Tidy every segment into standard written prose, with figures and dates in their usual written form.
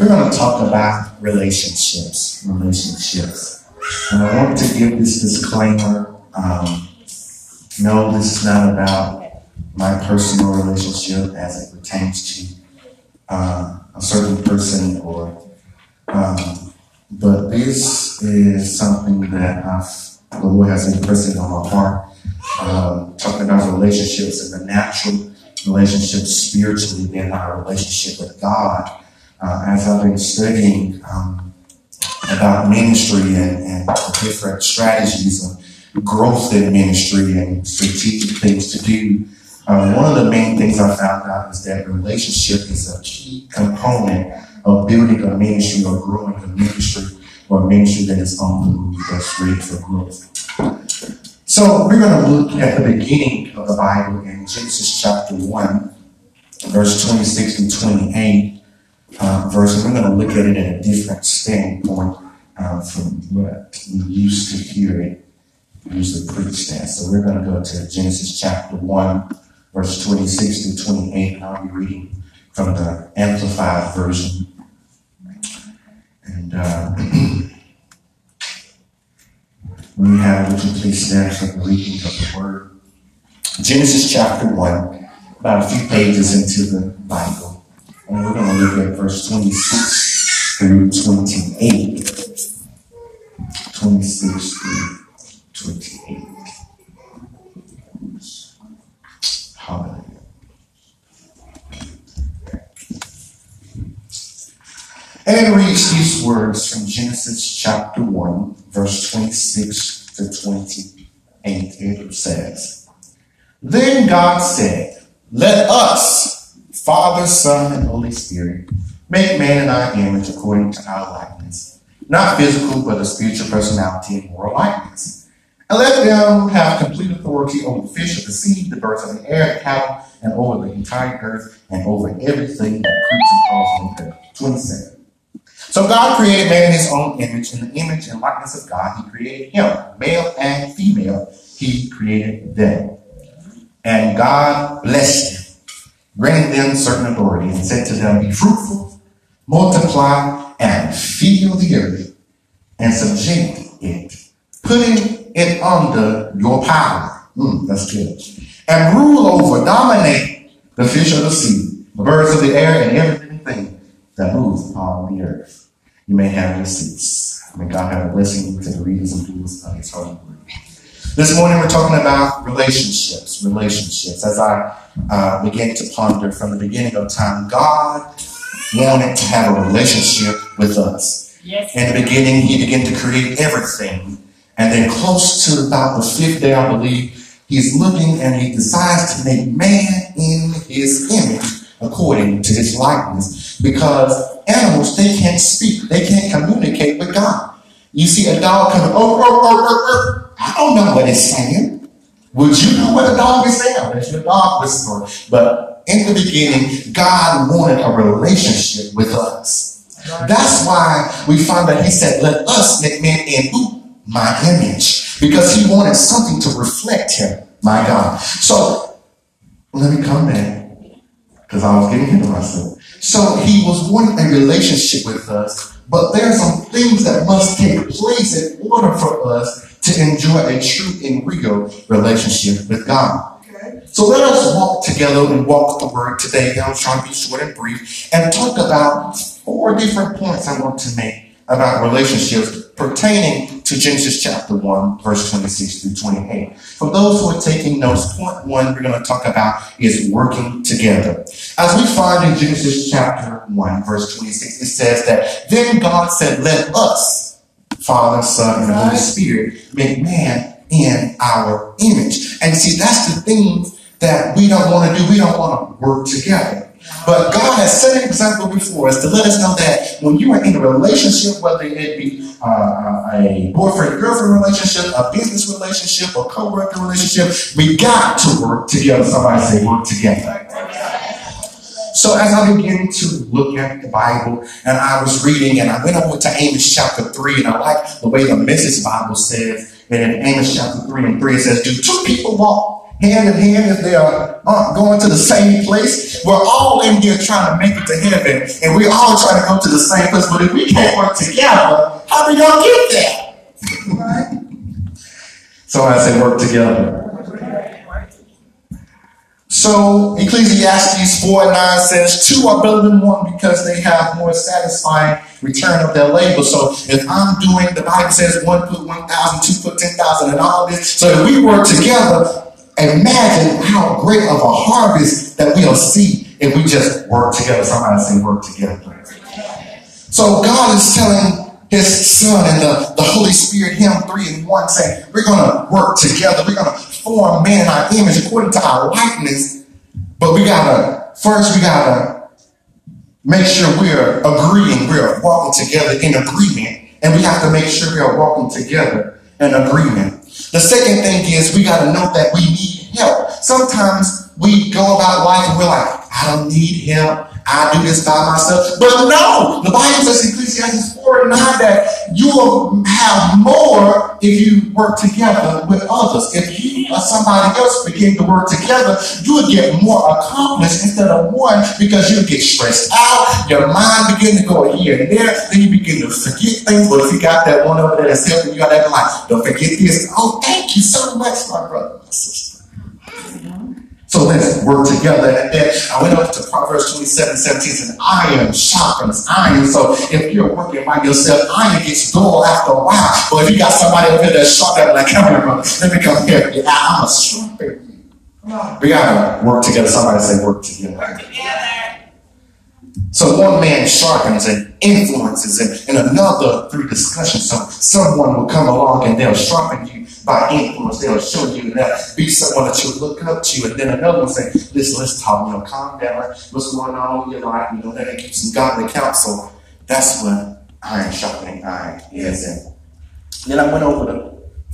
We're going to talk about relationships. And I want to give this disclaimer. No, this is not about my personal relationship as it pertains to a certain person, or but this is something that the Lord has impressed on my heart. Talking about relationships and the natural relationship spiritually, then our relationship with God. As I've been studying about ministry and different strategies of growth in ministry and strategic things to do, one of the main things I found out is that relationship is a key component of building a ministry or growing a ministry, or a ministry that is on the move, that's ready for growth. So we're going to look at the beginning of the Bible in Genesis chapter 1, verse 26 to 28 verse, and we're going to look at it in a different standpoint from what we used to hear it usually preached at. So we're going to go to Genesis chapter 1, verse 26 to 28, and I'll be reading from the Amplified version. And we have, would you please stand for the reading of the word? Genesis chapter 1, about a few pages into the Bible. And we're going to look at verse 26 through 28. 26 through 28. Hallelujah. And it reads these words from Genesis chapter 1, verse 26 to 28. It says, "Then God said, 'Let us, Father, Son, and Holy Spirit, make man in our image according to our likeness, not physical, but a spiritual personality and moral likeness. And let them have complete authority over the fish of the sea, the birds of the air, the cattle, and over the entire earth, and over everything that creeps and crawls on the earth.'" 27. So God created man in his own image. In the image and likeness of God, he created him. Male and female, he created them. And God blessed them, granting them certain authority, and said to them, "Be fruitful, multiply, and fill the earth, and subject it, putting it under your power." That's good. "And rule over, dominate the fish of the sea, the birds of the air, and everything that moves on the earth." You may have your seats. May God have a blessing to the readers and doers of His holy word. This morning we're talking about relationships. As I began to ponder from the beginning of time, God wanted to have a relationship with us. Yes. In the beginning, He began to create everything. And then close to about the fifth day, I believe, He's looking and He decides to make man in His image, according to His likeness, because animals, they can't speak, they can't communicate with God. You see a dog coming, I don't know what it's saying. Would you know what a dog is saying? That's your dog whisperer. But in the beginning, God wanted a relationship with us. That's why we find that He said, "Let us make men in my image," because He wanted something to reflect Him, my God. So let me come back, because I was getting into myself. So He was wanting a relationship with us, but there are some things that must take place in order for us to enjoy a true and real relationship with God. Okay. So let us walk together and walk the word today. I'm trying to be short and brief and talk about four different points I want to make about relationships pertaining to Genesis chapter 1, verse 26 through 28. For those who are taking notes, point one we're going to talk about is working together. As we find in Genesis chapter 1, verse 26, it says that, "Then God said, 'Let us, Father, Son, and Holy Spirit, make man in our image.'" And see, that's the things that we don't want to do. We don't want to work together. But God has set an example before us to let us know that when you are in a relationship, whether it be a boyfriend-girlfriend relationship, a business relationship, a co-worker relationship, we got to work together. Somebody say, work together. So as I began to look at the Bible, and I was reading, and I went over to Amos chapter 3, and I like the way the Message Bible says that in Amos chapter 3 and 3, it says, "Do two people walk hand in hand as they are going to the same place. We're all in here trying to make it to heaven, and we're all trying to go to the same place. But if we can't work together, how are we going to get there? Right? Somebody say work together. So Ecclesiastes 4:9 says, two are better than one because they have more satisfying return of their labor. So if I'm doing, the Bible says, one put 1,000, two put 10,000 and all this. So if we work together, imagine how great of a harvest that we'll see if we just work together. Somebody say work together. So God is telling his son and the Holy Spirit, him 3 and 1, saying, we're going to work together. We're going to form man in our image according to our likeness. But we got to make sure we're agreeing. We're walking together in agreement. And we have to make sure we are walking together in agreement. The second thing is we got to know that we need help. Sometimes we go about life and we're like, I don't need help. I do this by myself. But no, the Bible says in Ecclesiastes 4:9 that you will have more if you work together with others. If you or somebody else begin to work together, you will get more accomplished instead of one, because you'll get stressed out. Your mind begin to go here and there. Then you begin to forget things. But if you got that one over there that's helping you out, that like, don't forget this. Oh, thank you so much, my brother, my sister. So let's work together. And then I went up to Proverbs 27:17, says, iron sharpens iron. So if you're working by yourself, iron gets dull after a while. But if you got somebody over here that's sharp, that's like, come here, brother, let me come here. Yeah, I'm a sharper. We gotta work together. Somebody say work together. Work together. So one man sharpens and influences, and another through discussion. So someone will come along and they'll sharpen you by influence. They'll show you, and that'll be someone that you look up to. And then another one say, listen, let's talk, you know, calm down. What's going on in your life? You know, that'll give some godly counsel. That's what iron sharpening iron is. And then I went over to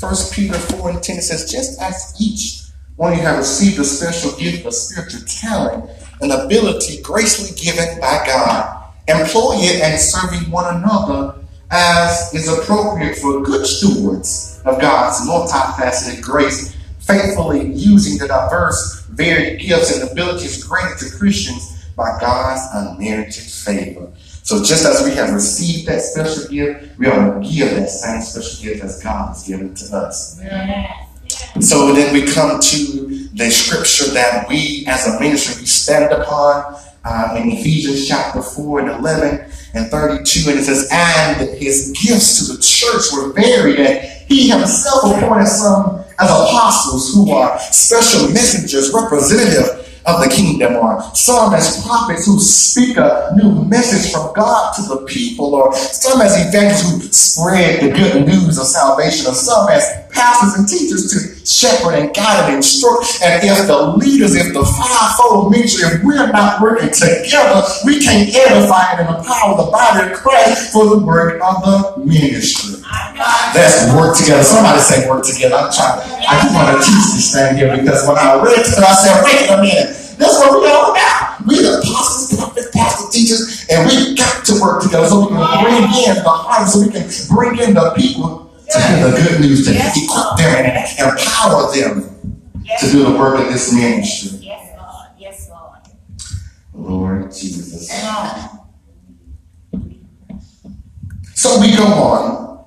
1 Peter 4:10. It says, just as each one you have received a special gift of spiritual talent, an ability graciously given by God, employ it and serving one another as is appropriate for good stewards of God's multifaceted grace, faithfully using the diverse, varied gifts and abilities granted to Christians by God's unmerited favor. So just as we have received that special gift, we are to give that same special gift as God has given to us. Yeah. So then we come to the scripture that we as a ministry, we stand upon in Ephesians chapter 4:11-32, and it says, and his gifts to the church were varied, and he himself appointed some as apostles, who are special messengers, representative of the kingdom, or some as prophets who speak a new message from God to the people, or some as evangelists who spread the good news of salvation, or some as pastors and teachers to shepherd and guide and instruct. And if the leaders, if the fivefold ministry, if we're not working together, we can't edify and empower the body of Christ for the work of the ministry. Let's work together. Somebody say work together. I just want to teach this thing here, because when I read it, I said, wait a minute. That's what we're all about. We're the apostles, prophets, pastors, teachers, and we've got to work together so we can bring in the heart, so we can bring in the people to hear the good news, to equip them and empower them to do the work of this ministry. Yes, Lord. Yes, Lord. Lord Jesus. So we go on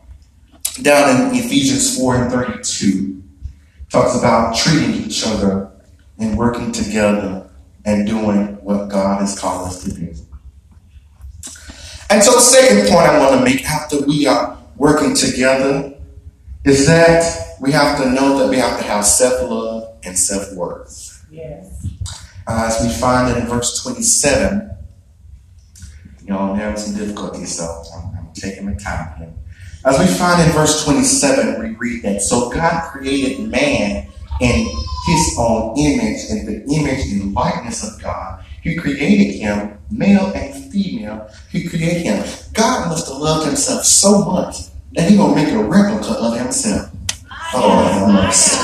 down in Ephesians 4:32. Talks about treating each other and working together and doing what God has called us to do. And so the second point I want to make after we are working together is that we have to know that we have to have self-love and self-worth. Yes. As we find it in verse 27, y'all, I'm having some difficulties, so I'm taking my time here. As we find in verse 27, we read that, so God created man in his own image, in the image and likeness of God. He created him, male and female. He created him. God must have loved himself so much that he will make a replica of himself. Oh, mercy.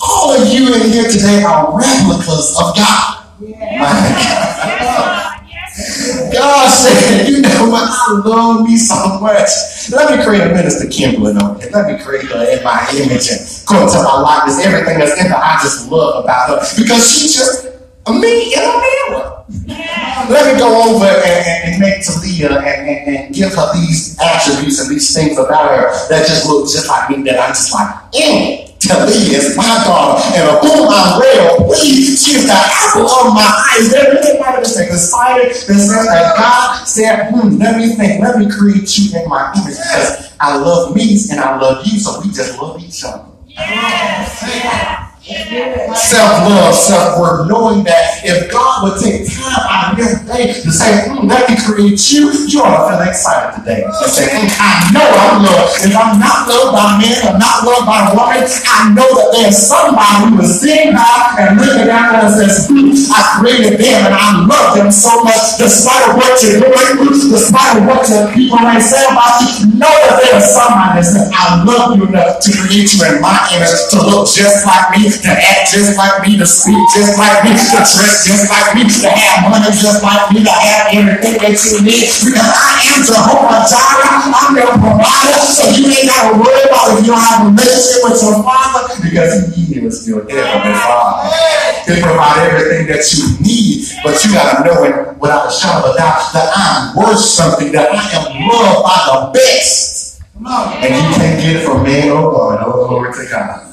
All of you in here today are replicas of God. My God. God said, you know Lord, I love me so much. Let me create a Minister Kimberly on it. Let me create her in my image and come to my likeness. Everything that's in her, I just love about her because she's just me in a mirror. Yeah. Let me go over and make Talia and give her these attributes and these things about her that just look just like me, that I'm just like, Talia is my daughter, and a boom, I'm real. She is the apple of my eyes. Everybody that's excited that says that God said, let me think, let me create you in my image because I love me and I love you, so we just love each other. Yes. Yeah. Self-love, self-worth, knowing that if God would take time out of this day to say, let me create you, you ought to feel excited today. To say, I know I'm loved. If I'm not loved by men, I'm not loved by women, I know that there's somebody who is sitting by and looking at us and says, I created them and I love them so much, despite of what you're doing, despite of what your people may say about you, know that there's somebody that says, I love you enough to create you in my image, to look just like me, to act just like me, to speak just like me, to dress just like me, to have money just like me, to have everything that you need. Because I am Jehovah Jireh, I'm your provider, so you ain't got to worry about if you don't have a relationship with your father, because he is your heavenly father. He provides everything that you need, but you got to know it without a shadow of a doubt that I am worth something, that I am loved by the best. And you can't get it from man or woman. Oh, glory to God.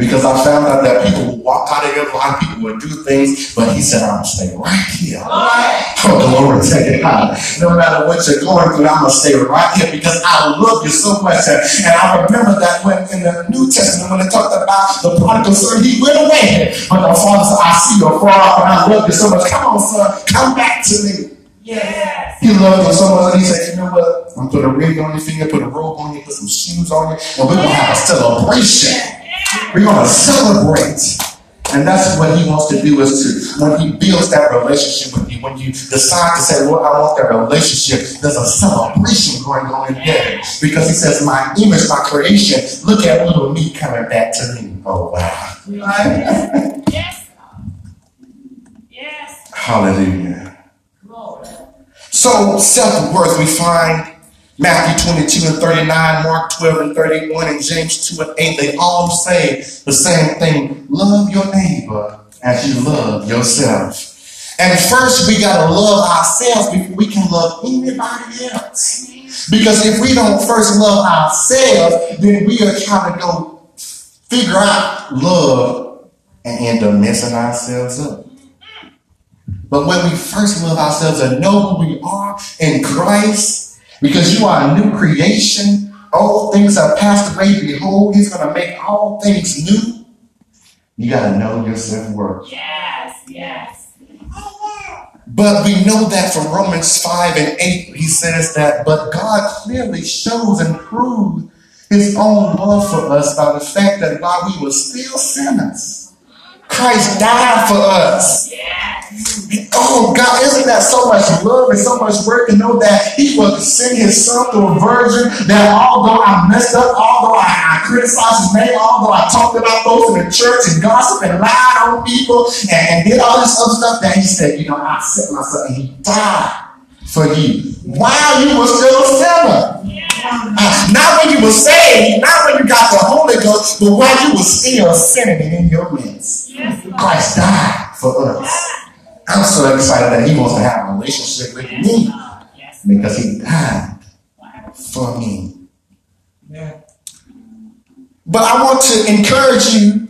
Because I found out that people would walk out of your life, people would do things, but he said, I'm going to stay right here. Oh, glory to God. No matter what you're going through, I'm going to stay right here because I love you so much. And I remember that when in the New Testament, when it talked about the prodigal son, he went away. But the father said, I see you afar off, and I love you so much. Come on, son, come back to me. Yes. He loved you so much that he said, you know what? I'm going to put a ring on your finger, put a robe on you, put some shoes on you, and we're going to have a celebration. We're going to celebrate. And that's what he wants to do is to, when he builds that relationship with you, when you decide to say, Lord, I want that relationship, there's a celebration going on in heaven. Because he says, my image, my creation, look at little me coming back to me. Oh, wow. Yes. Yes. Yes. Hallelujah. Lord. So self-worth, we find Matthew 22:39, Mark 12:31, and James 2:8, they all say the same thing. Love your neighbor as you love yourself. And first, we got to love ourselves before we can love anybody else. Because if we don't first love ourselves, then we are trying to go figure out love and end up messing ourselves up. But when we first love ourselves and know who we are in Christ, because you are a new creation, old things are passed away. Behold, he's going to make all things new. You got to know your self-worth. Yes, yes. But we know that from Romans 5:8, he says that, but God clearly shows and proves his own love for us by the fact that while we were still sinners, Christ died for us. Yes. Oh God, isn't that so much love and so much work to know that he will send his son to a virgin, that although I messed up, although I criticized his name, although I talked about folks in the church and gossip and lied on people and did all this other stuff, that he said, you know, I set myself, and he died for you while you were still a sinner. Not when you were saved, not when you got the Holy Ghost, but while you were still sinning in your midst. Christ died for us. I'm so excited that he wants to have a relationship with me because he died for me. But I want to encourage you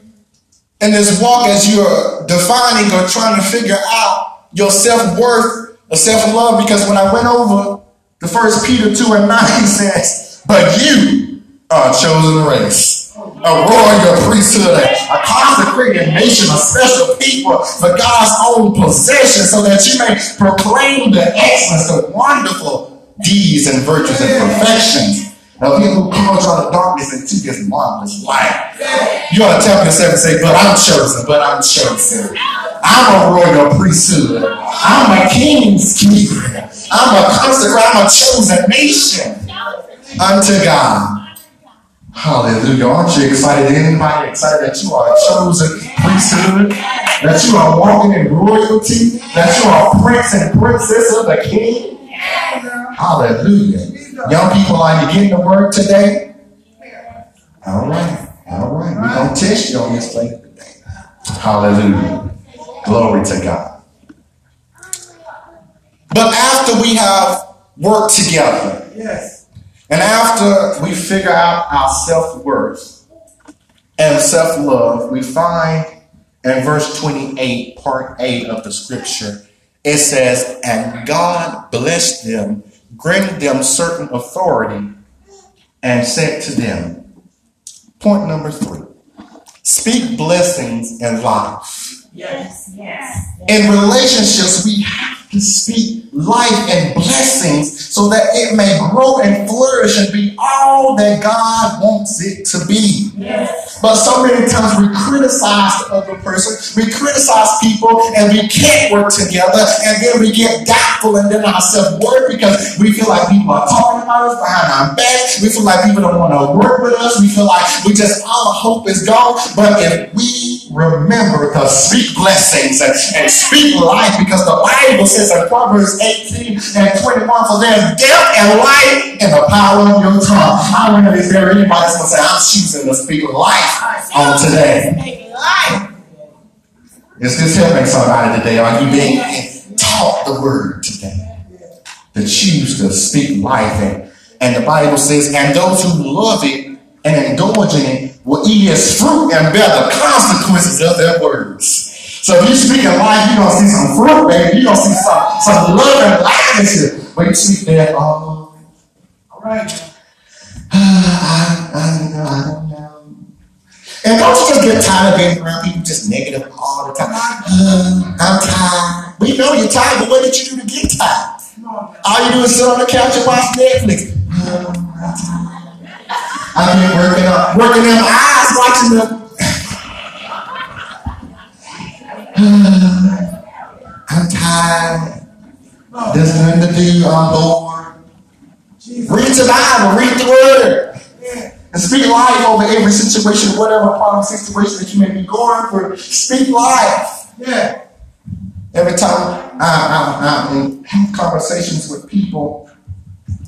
in this walk as you're defining or trying to figure out your self-worth or self-love, because when I went over the 1 Peter 2:9, he says, but you are a chosen race, a royal priesthood, a consecrated nation, a special people for God's own possession, so that you may proclaim the excellence, the wonderful deeds and virtues and perfections of him who called you out of darkness into his marvelous light. You ought to tell yourself and say, but I'm chosen, but I'm chosen. I'm a royal priesthood. I'm a king's keeper. I'm a consecrated, I'm a chosen nation unto God. Hallelujah. Aren't you excited? Anybody excited that you are a chosen priesthood? That you are walking in royalty? That you are prince and princess of the king? Hallelujah. Young people, are you getting the word today? All right. All right. We're going to test you on this thing today. Hallelujah. Glory to God. But after we have worked together, yes, and after we figure out our self-worth and self-love, we find in verse 28, part A of the scripture, it says, and God blessed them, granted them certain authority, and said to them, point number 3, speak blessings in life. Yes. Yes. In relationships, we have to speak life and blessings so that it may grow and flourish and be all that God wants it to be. Yes. But so many times we criticize the other person, we criticize people, and we can't work together, and then we get doubtful and then our self-worth because we feel like people are talking about us behind our backs, we feel like people don't want to work with us, we feel like we just, all hope is gone. But if we remember to speak blessings and speak life, because the Bible says in Proverbs 18 and 21, for there is death and life in the power of your tongue. I wonder if there anybody that's going to say, I'm choosing to speak life on today. Is this helping somebody today? Are you being taught the word today? To choose to speak life. And the Bible says, and those who love it and indulge in it will eat its fruit and bear the consequences of their words. So if you speak in life, you're going to see some fruit, baby. You're going to see some love and life. But you speak that, oh, all right. I don't know. And don't you just get tired of being around people just negative all the time? I'm tired. We know you're tired, but what did you do to get tired? All you do is sit on the couch and watch Netflix. I'm tired. I've been working them eyes, watching them. I'm tired. There's nothing to do. I'm bored. Read the Bible. Read the Word. And speak life over every situation, whatever problem, situation that you may be going through. Speak life. Yeah. Every time I have conversations with people,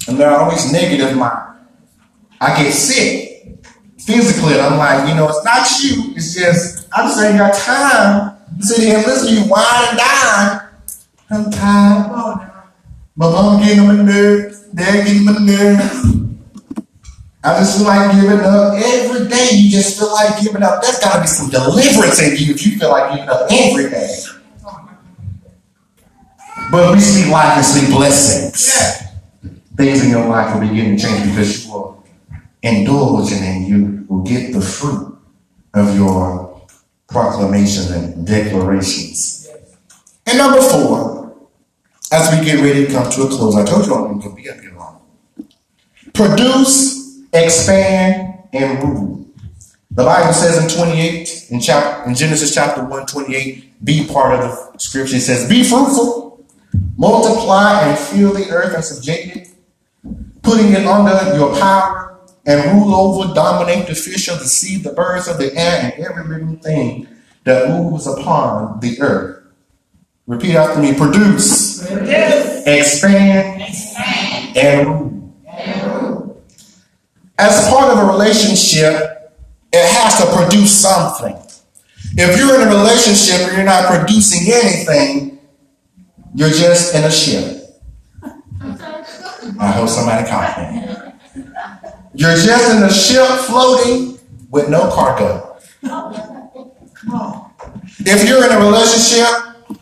and they're always negative, I get sick physically. And I'm like, you know, it's not you. It's just, I just ain't got time. Sit here and listen to you whine and dine. I'm tired. My mom getting on my nerves. Dad getting on my nerves. I just feel like giving up. Every day you just feel like giving up. There's got to be some deliverance in you if you feel like giving up every day. But we speak life and speak blessings. Yeah. Things in your life will begin to change because you will indulge and you will get the fruit of your proclamations and declarations. And number 4, as we get ready to come to a close, I told you I'm going to be up here long. Produce, expand, and rule. The Bible says in Genesis chapter 1, 28, be part of the scripture. It says, be fruitful, multiply and fill the earth and subject it, putting it under your power, and rule over, dominate the fish of the sea, the birds of the air, and every living thing that moves upon the earth. Repeat after me. Produce. Expand. And rule. As part of a relationship, it has to produce something. If you're in a relationship and you're not producing anything, you're just in a ship. I hope somebody caught that. You're just in a ship floating with no cargo. If you're in a relationship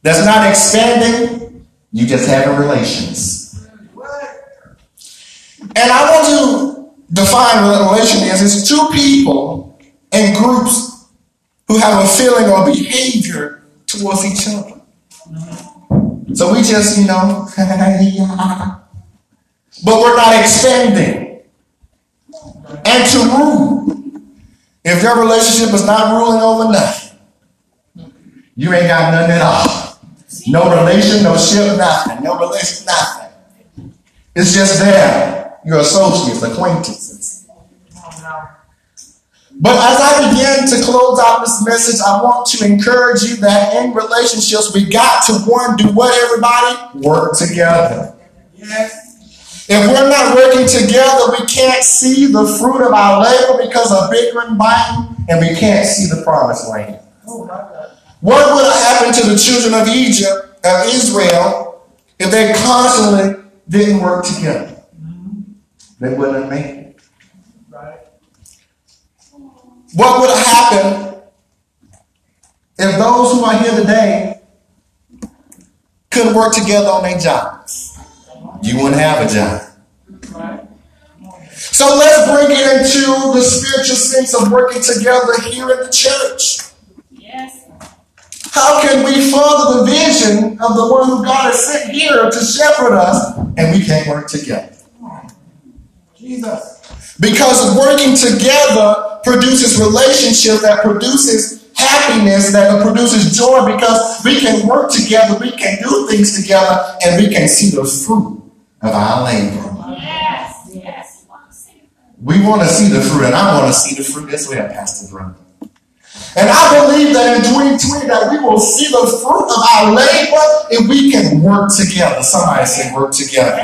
that's not expanding, you just having relations. And I want to define what a relation is. It's two people in groups who have a feeling or behavior towards each other. So we just, you know, but we're not expanding. And to rule. If your relationship is not ruling over nothing, you ain't got nothing at all. No relation, no ship, nothing. No relation, nothing. It's just there. Your associates, acquaintances. But as I begin to close out this message, I want to encourage you that in relationships, we got to, one, do what, everybody? Work together. Yes. If we're not working together, we can't see the fruit of our labor because of bickering and biting, and we can't see the promised land. Oh, my God. What would have happened to the children of Egypt, of Israel, if they constantly didn't work together? Mm-hmm. They wouldn't have made it. What would happen if those who are here today could work together on their jobs? You wouldn't have a job. So let's bring it into the spiritual sense of working together here in the church. Yes. How can we further the vision of the one who God has sent here to shepherd us, and we can't work together? Jesus. Because working together produces relationships that produces happiness, that produces joy, because we can work together, we can do things together, and we can see the fruit of our labor. Yes, yes. We want to see the fruit, and I want to see the fruit as well, Pastor Brother. And I believe that in 2020 that we will see the fruit of our labor if we can work together. Somebody say work together.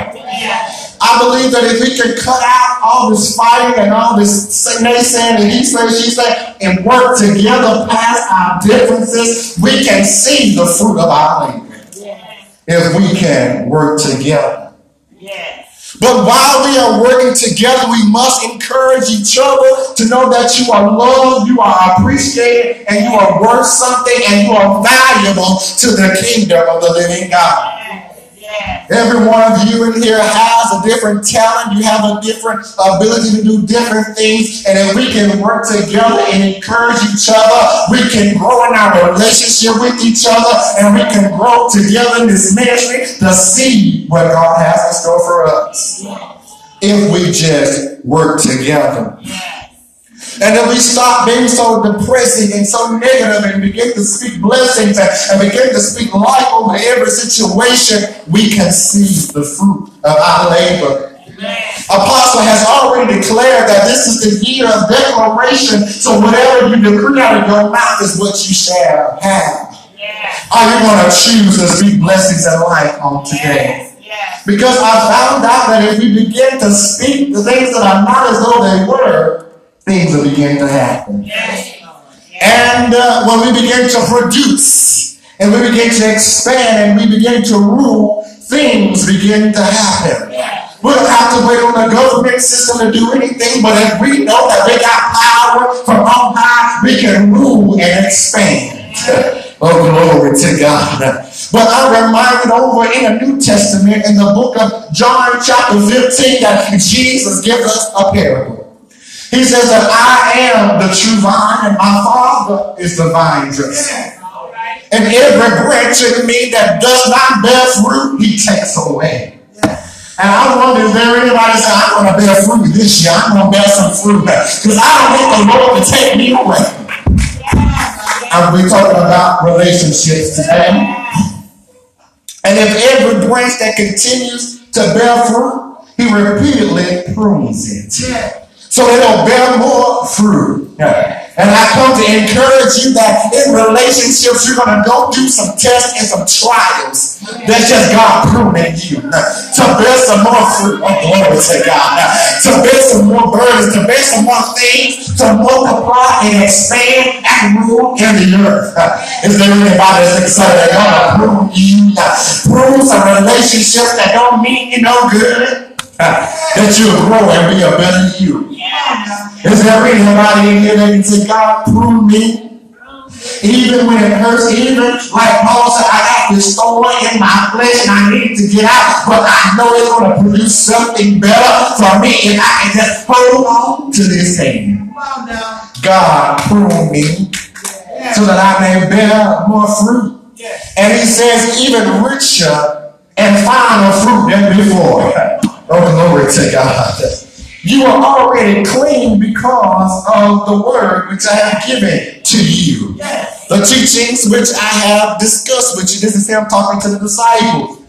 I believe that if we can cut out all this fighting and all this naysaying and he says, she said, and work together past our differences, we can see the fruit of our labor. Yes. If we can work together. Yes. But while we are working together, we must encourage each other to know that you are loved, you are appreciated, and you are worth something, and you are valuable to the kingdom of the living God. Every one of you in here has a different talent. You have a different ability to do different things. And if we can work together and encourage each other, we can grow in our relationship with each other, and we can grow together in this ministry to see what God has in store for us. If we just work together. And if we stop being so depressing and so negative and begin to speak blessings and begin to speak life over every situation, we can see the fruit of our labor. Amen. Apostle has already declared that this is the year of declaration, so whatever you decree out of your mouth is what you shall have. Yes. Are you going to choose to speak blessings and life on today? Yes. Because I found out that if we begin to speak the things that are not as though they were, things will begin to happen. Yes. And when we begin to produce, and we begin to expand, and we begin to rule, things begin to happen. Yes. We don't have to wait on the government system to do anything, but if we know that we got power from on high, we can rule and expand. Yes. Oh, glory to God. But I'm reminded over in the New Testament, in the book of John chapter 15, that Jesus gives us a parable. He says that I am the true vine and my Father is the vine dresser. And every branch in me that does not bear fruit, he takes away. And I wonder if there anybody says, I'm going to bear fruit this year. I'm going to bear some fruit because I don't want the Lord to take me away. And we're talking about relationships today. And if every branch that continues to bear fruit, he repeatedly prunes it, so they don't bear more fruit. And I come to encourage you that in relationships, you're going to go through some tests and some trials. That's just God pruning you to bear some more fruit. Oh, glory to God. To bear some more burdens, to bear some more things, to multiply and expand and rule in the earth. Is there anybody that's excited that God will prune you? Prune some relationships that don't mean you no good. That you'll grow and be a better you. Is there anybody in here that can say, God, prove me? Even when it hurts, even like Paul said, I have this thorn in my flesh and I need to get out, but I know it's going to produce something better for me and I can just hold on to this hand. God, prove me so that I may bear more fruit. And he says, even richer and finer fruit than before. Oh, glory to God. You are already clean because of the word which I have given to you. Yes. The teachings which I have discussed with you. This is him talking to the disciples.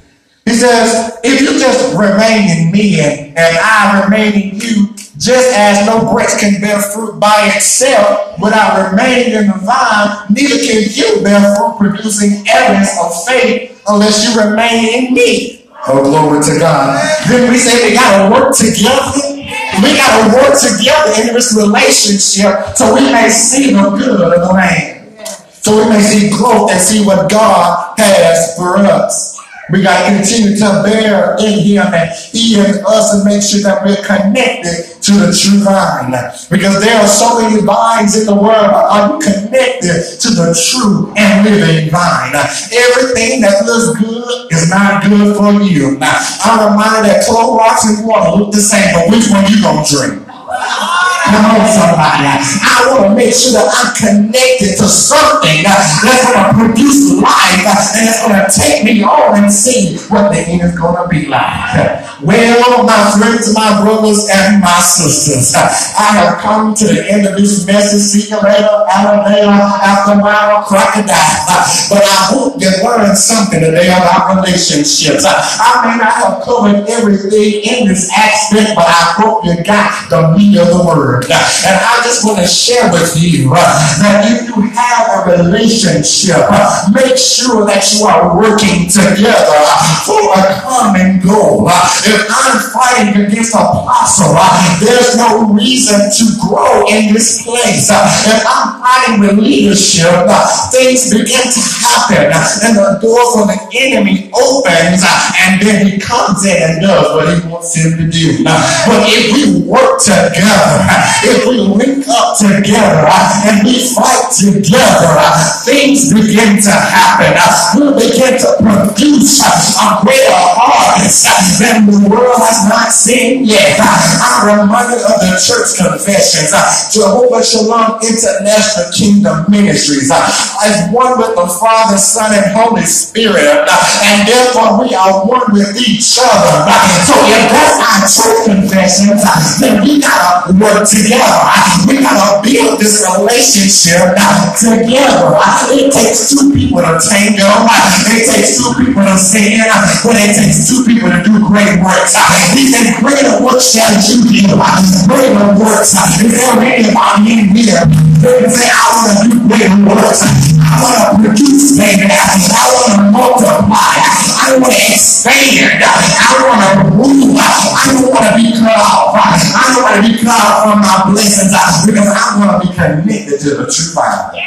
He says, if you just remain in me and I remain in you, Just as no branch can bear fruit by itself without remaining in the vine, neither can you bear fruit producing evidence of faith unless you remain in me. Oh, glory to God. Then we say we got to work together. We got to work together in this relationship so we may see the good of the land. So we may see growth and see what God has for us. We got to continue to bear in him and he in us and make sure that we're connected to the true vine. Because there are so many vines in the world that are connected to the true and living vine. Everything that looks good is not good for you. Now, I'm reminded that Clorox and water look the same, but which one you going to drink? Come on, somebody. I want to make sure that I'm connected to something that's going to produce life and that's going to take me on and see what the end is going to be like. Well, my friends, my brothers, and my sisters, I have come to the end of this message. See you later, Alabama, after a while, crocodile. But I hope you learned something today about relationships. I may not have covered everything in this aspect, but I hope you got the meat of the word. And I just want to share with you that if you have a relationship, make sure that you are working together for a common goal. If I'm fighting against an apostle, there's no reason to grow in this place. If I'm fighting with leadership, things begin to happen and the door for the enemy opens and then he comes in and does what he wants him to do. But if we work together, if we link up together and we fight together, things begin to happen. We begin to produce a greater harvest than the world has not seen yet. I'm reminded of the church confessions. Jehovah Shalom International Kingdom Ministries as one with the Father, Son, and Holy Spirit. And therefore we are one with each other. So if that's our church confessions, then we gotta work together. We gotta build this relationship together. It takes two people to tango. It takes two people to sin. But it takes two people to do great works. He said, greater works shall you do. Greater works. Is there anybody in here? They say, I want to do greater works. I want to produce, baby. I want to multiply. I want to expand. I want to move. I don't want to be cut off. I don't want to be cut off from my blessings because I want to be connected to the true vine.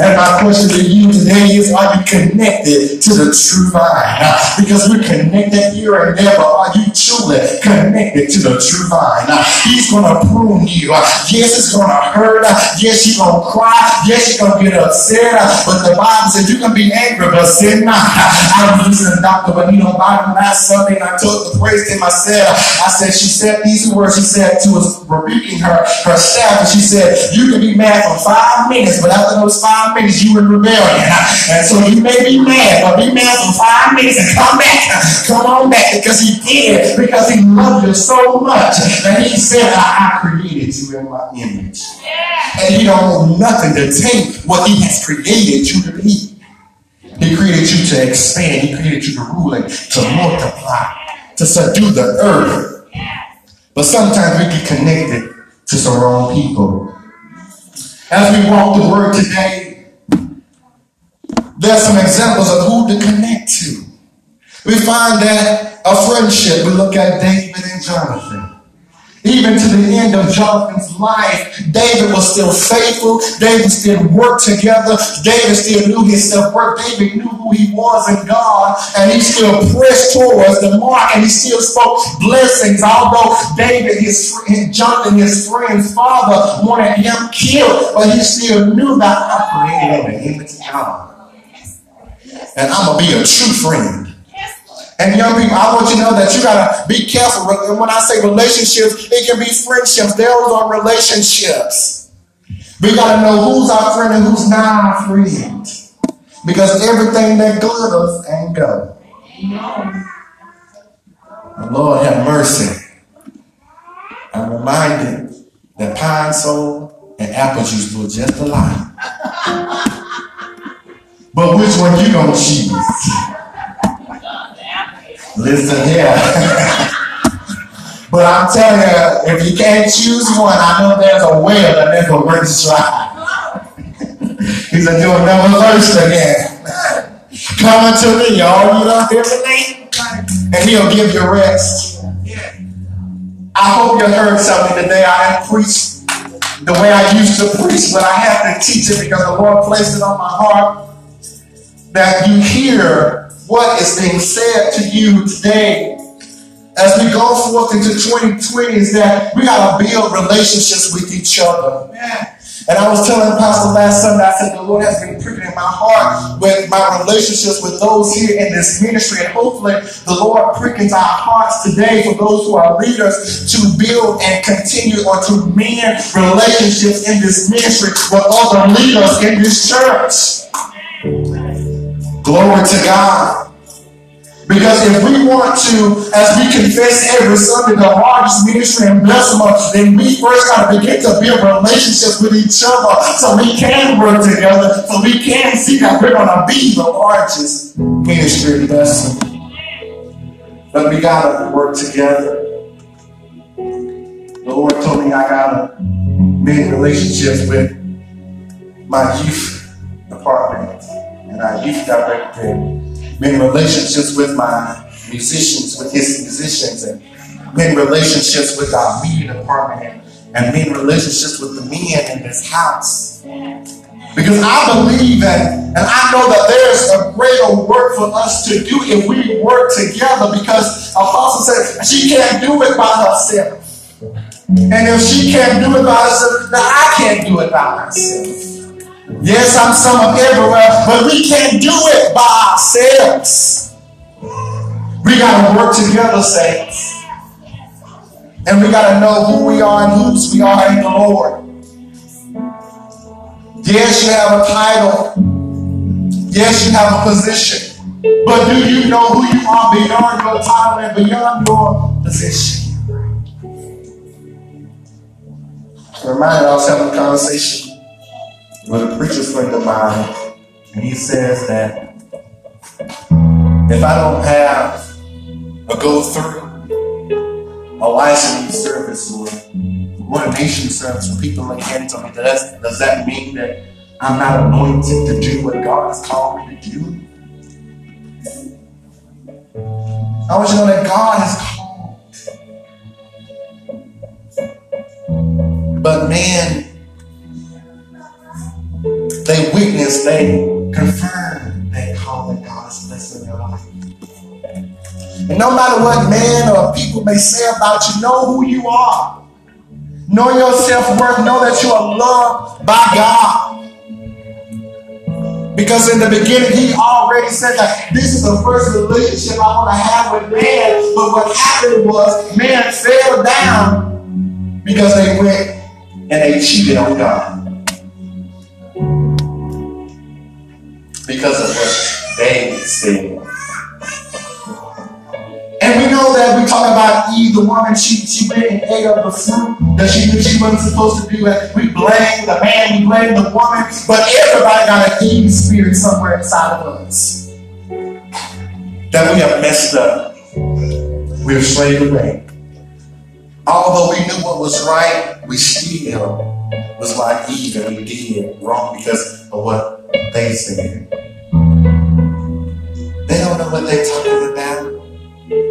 And my question to you today is, are you connected to the true vine? Because we're connected here and there, but are you truly connected to the true vine? He's going to prune you. Yes, it's going to hurt. Yes, you're going to cry. Yes, you're going to get upset. But the Bible says you can be angry, but sin not. I was listening to Dr. Benito Biden last Sunday, and I told the praise to myself. I said, she said these words. She said to us, rebuking her staff, and she said, you can be mad for 5 minutes, but after those 5 minutes, you in rebellion. And so you may be mad, but be mad for 5 minutes and come back. Come on back, because he did, because he loved you so much that he said, I created you in my image. Yeah. And you don't want nothing to take what he has created you to be. He created you to expand. He created you to rule and to multiply, to subdue the earth. But sometimes we get connected to the wrong people. As we walk the word today, there's some examples of who to connect to. We find that a friendship, we look at David and Jonathan. Even to the end of Jonathan's life, David was still faithful. David still worked together. David still knew his self-worth. David knew who he was in God, and he still pressed towards the mark, and he still spoke blessings. Although David, Jonathan, his friend's father, wanted him killed, but he still knew that I created him in the town. And I'm going to be a true friend. And young people, I want you to know that you got to be careful. And when I say relationships, it can be friendships. Those are relationships. We got to know who's our friend and who's not our friend. Because everything that glitters ain't gold. The Lord have mercy. I'm reminded that pine sol and apple juice look just alike. But which one you gonna choose? Listen here. But I'm telling you, if you can't choose one, I know there's a well and there's a rich tribe. He said, you'll never thirst again. Come unto me, all you love everything, and he'll give you rest. I hope you heard something today. I didn't preach the way I used to preach, but I have to teach it because the Lord placed it on my heart that you hear what is being said to you today. As we go forth into 2020, is that we got to build relationships with each other. Yeah. And I was telling Pastor last Sunday, I said, the Lord has been pricking in my heart with my relationships with those here in this ministry. And hopefully the Lord prickens our hearts today for those who are leaders to build and continue or to mend relationships in this ministry with other leaders in this church. Glory to God. Because if we want to, as we confess every Sunday, the largest ministry and bless them, then we first got to begin to build relationships with each other so we can work together, so we can see that we're going to be the largest ministry and bless them. But we got to work together. The Lord told me I got to make relationships with my youth department and our youth director. Many relationships with my musicians, with his musicians, and many relationships with our media department, and many relationships with the men in this house. Because I believe that, and I know that there's a greater work for us to do if we work together, because Apostle said she can't do it by herself. And if she can't do it by herself, now I can't do it by myself. Yes, I'm some of everywhere, but we can't do it by ourselves. We got to work together, saints. And we got to know who we are and whose we are in the Lord. Yes, you have a title. Yes, you have a position. But do you know who you are beyond your title and beyond your position? Remind us, having a conversation with a preacher friend of mine, and he says that if I don't have a go through, a licensing service or ordination service for people like hands on me, does that mean that I'm not anointed to do what God has called me to do? I want you to know that God has called, but man, they witness, they confirm that calling God is blessing their life. And no matter what man or people may say about you, know who you are. Know your self-worth. Know that you are loved by God. Because in the beginning, he already said that this is the first relationship I want to have with man. But what happened was man fell down because they went and they cheated on God. Because of what they said. And we know that we talk about Eve, the woman, she went and ate of the fruit that she knew she wasn't supposed to do. And we blame the man, we blame the woman, but everybody got an Eve spirit somewhere inside of us. That we have messed up. We have strayed away. Although we knew what was right, we still was like Eve and we did wrong because of what they said. They don't know what they're talking about.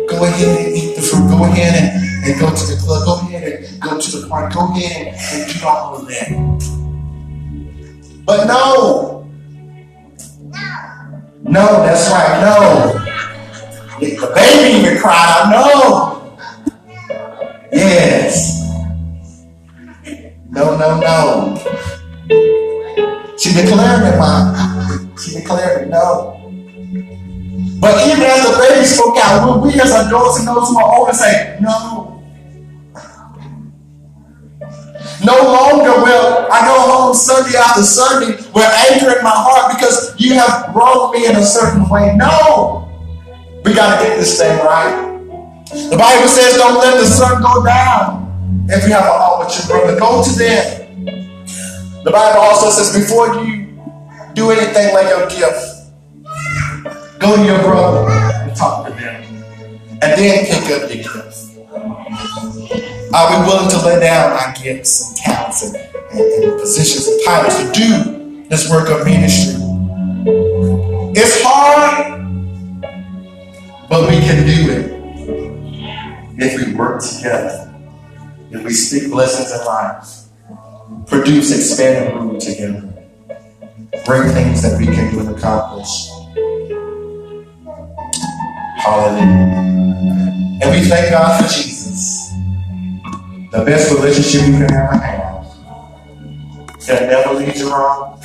Go ahead and eat the fruit. Go ahead and go to the club. Go ahead and go to the park. Go ahead and do all of that. But no. No, that's right. No. The baby even cried out. No. Yes. No, no, no. She declared it, Mom. She declared it, no. But even as the baby spoke out, we as adults and those who are older say, no. No longer will I go home Sunday after Sunday with anger in my heart because you have wronged me in a certain way. No. We got to get this thing right. The Bible says, don't let the sun go down. If you have an heart with your brother, go to them. The Bible also says, before you do anything like your gift, go to your brother and talk to them. And then pick up your gift. Are we willing to lay down our gifts and talents and positions and titles to do this work of ministry? It's hard, but we can do it if we work together, if we speak blessings in life, produce expanded fruit together, bring things that we can even accomplish. Hallelujah. And we thank God for Jesus, the best relationship you can ever have, that never leads you wrong.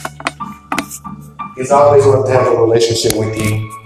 He's always going to have a relationship with you.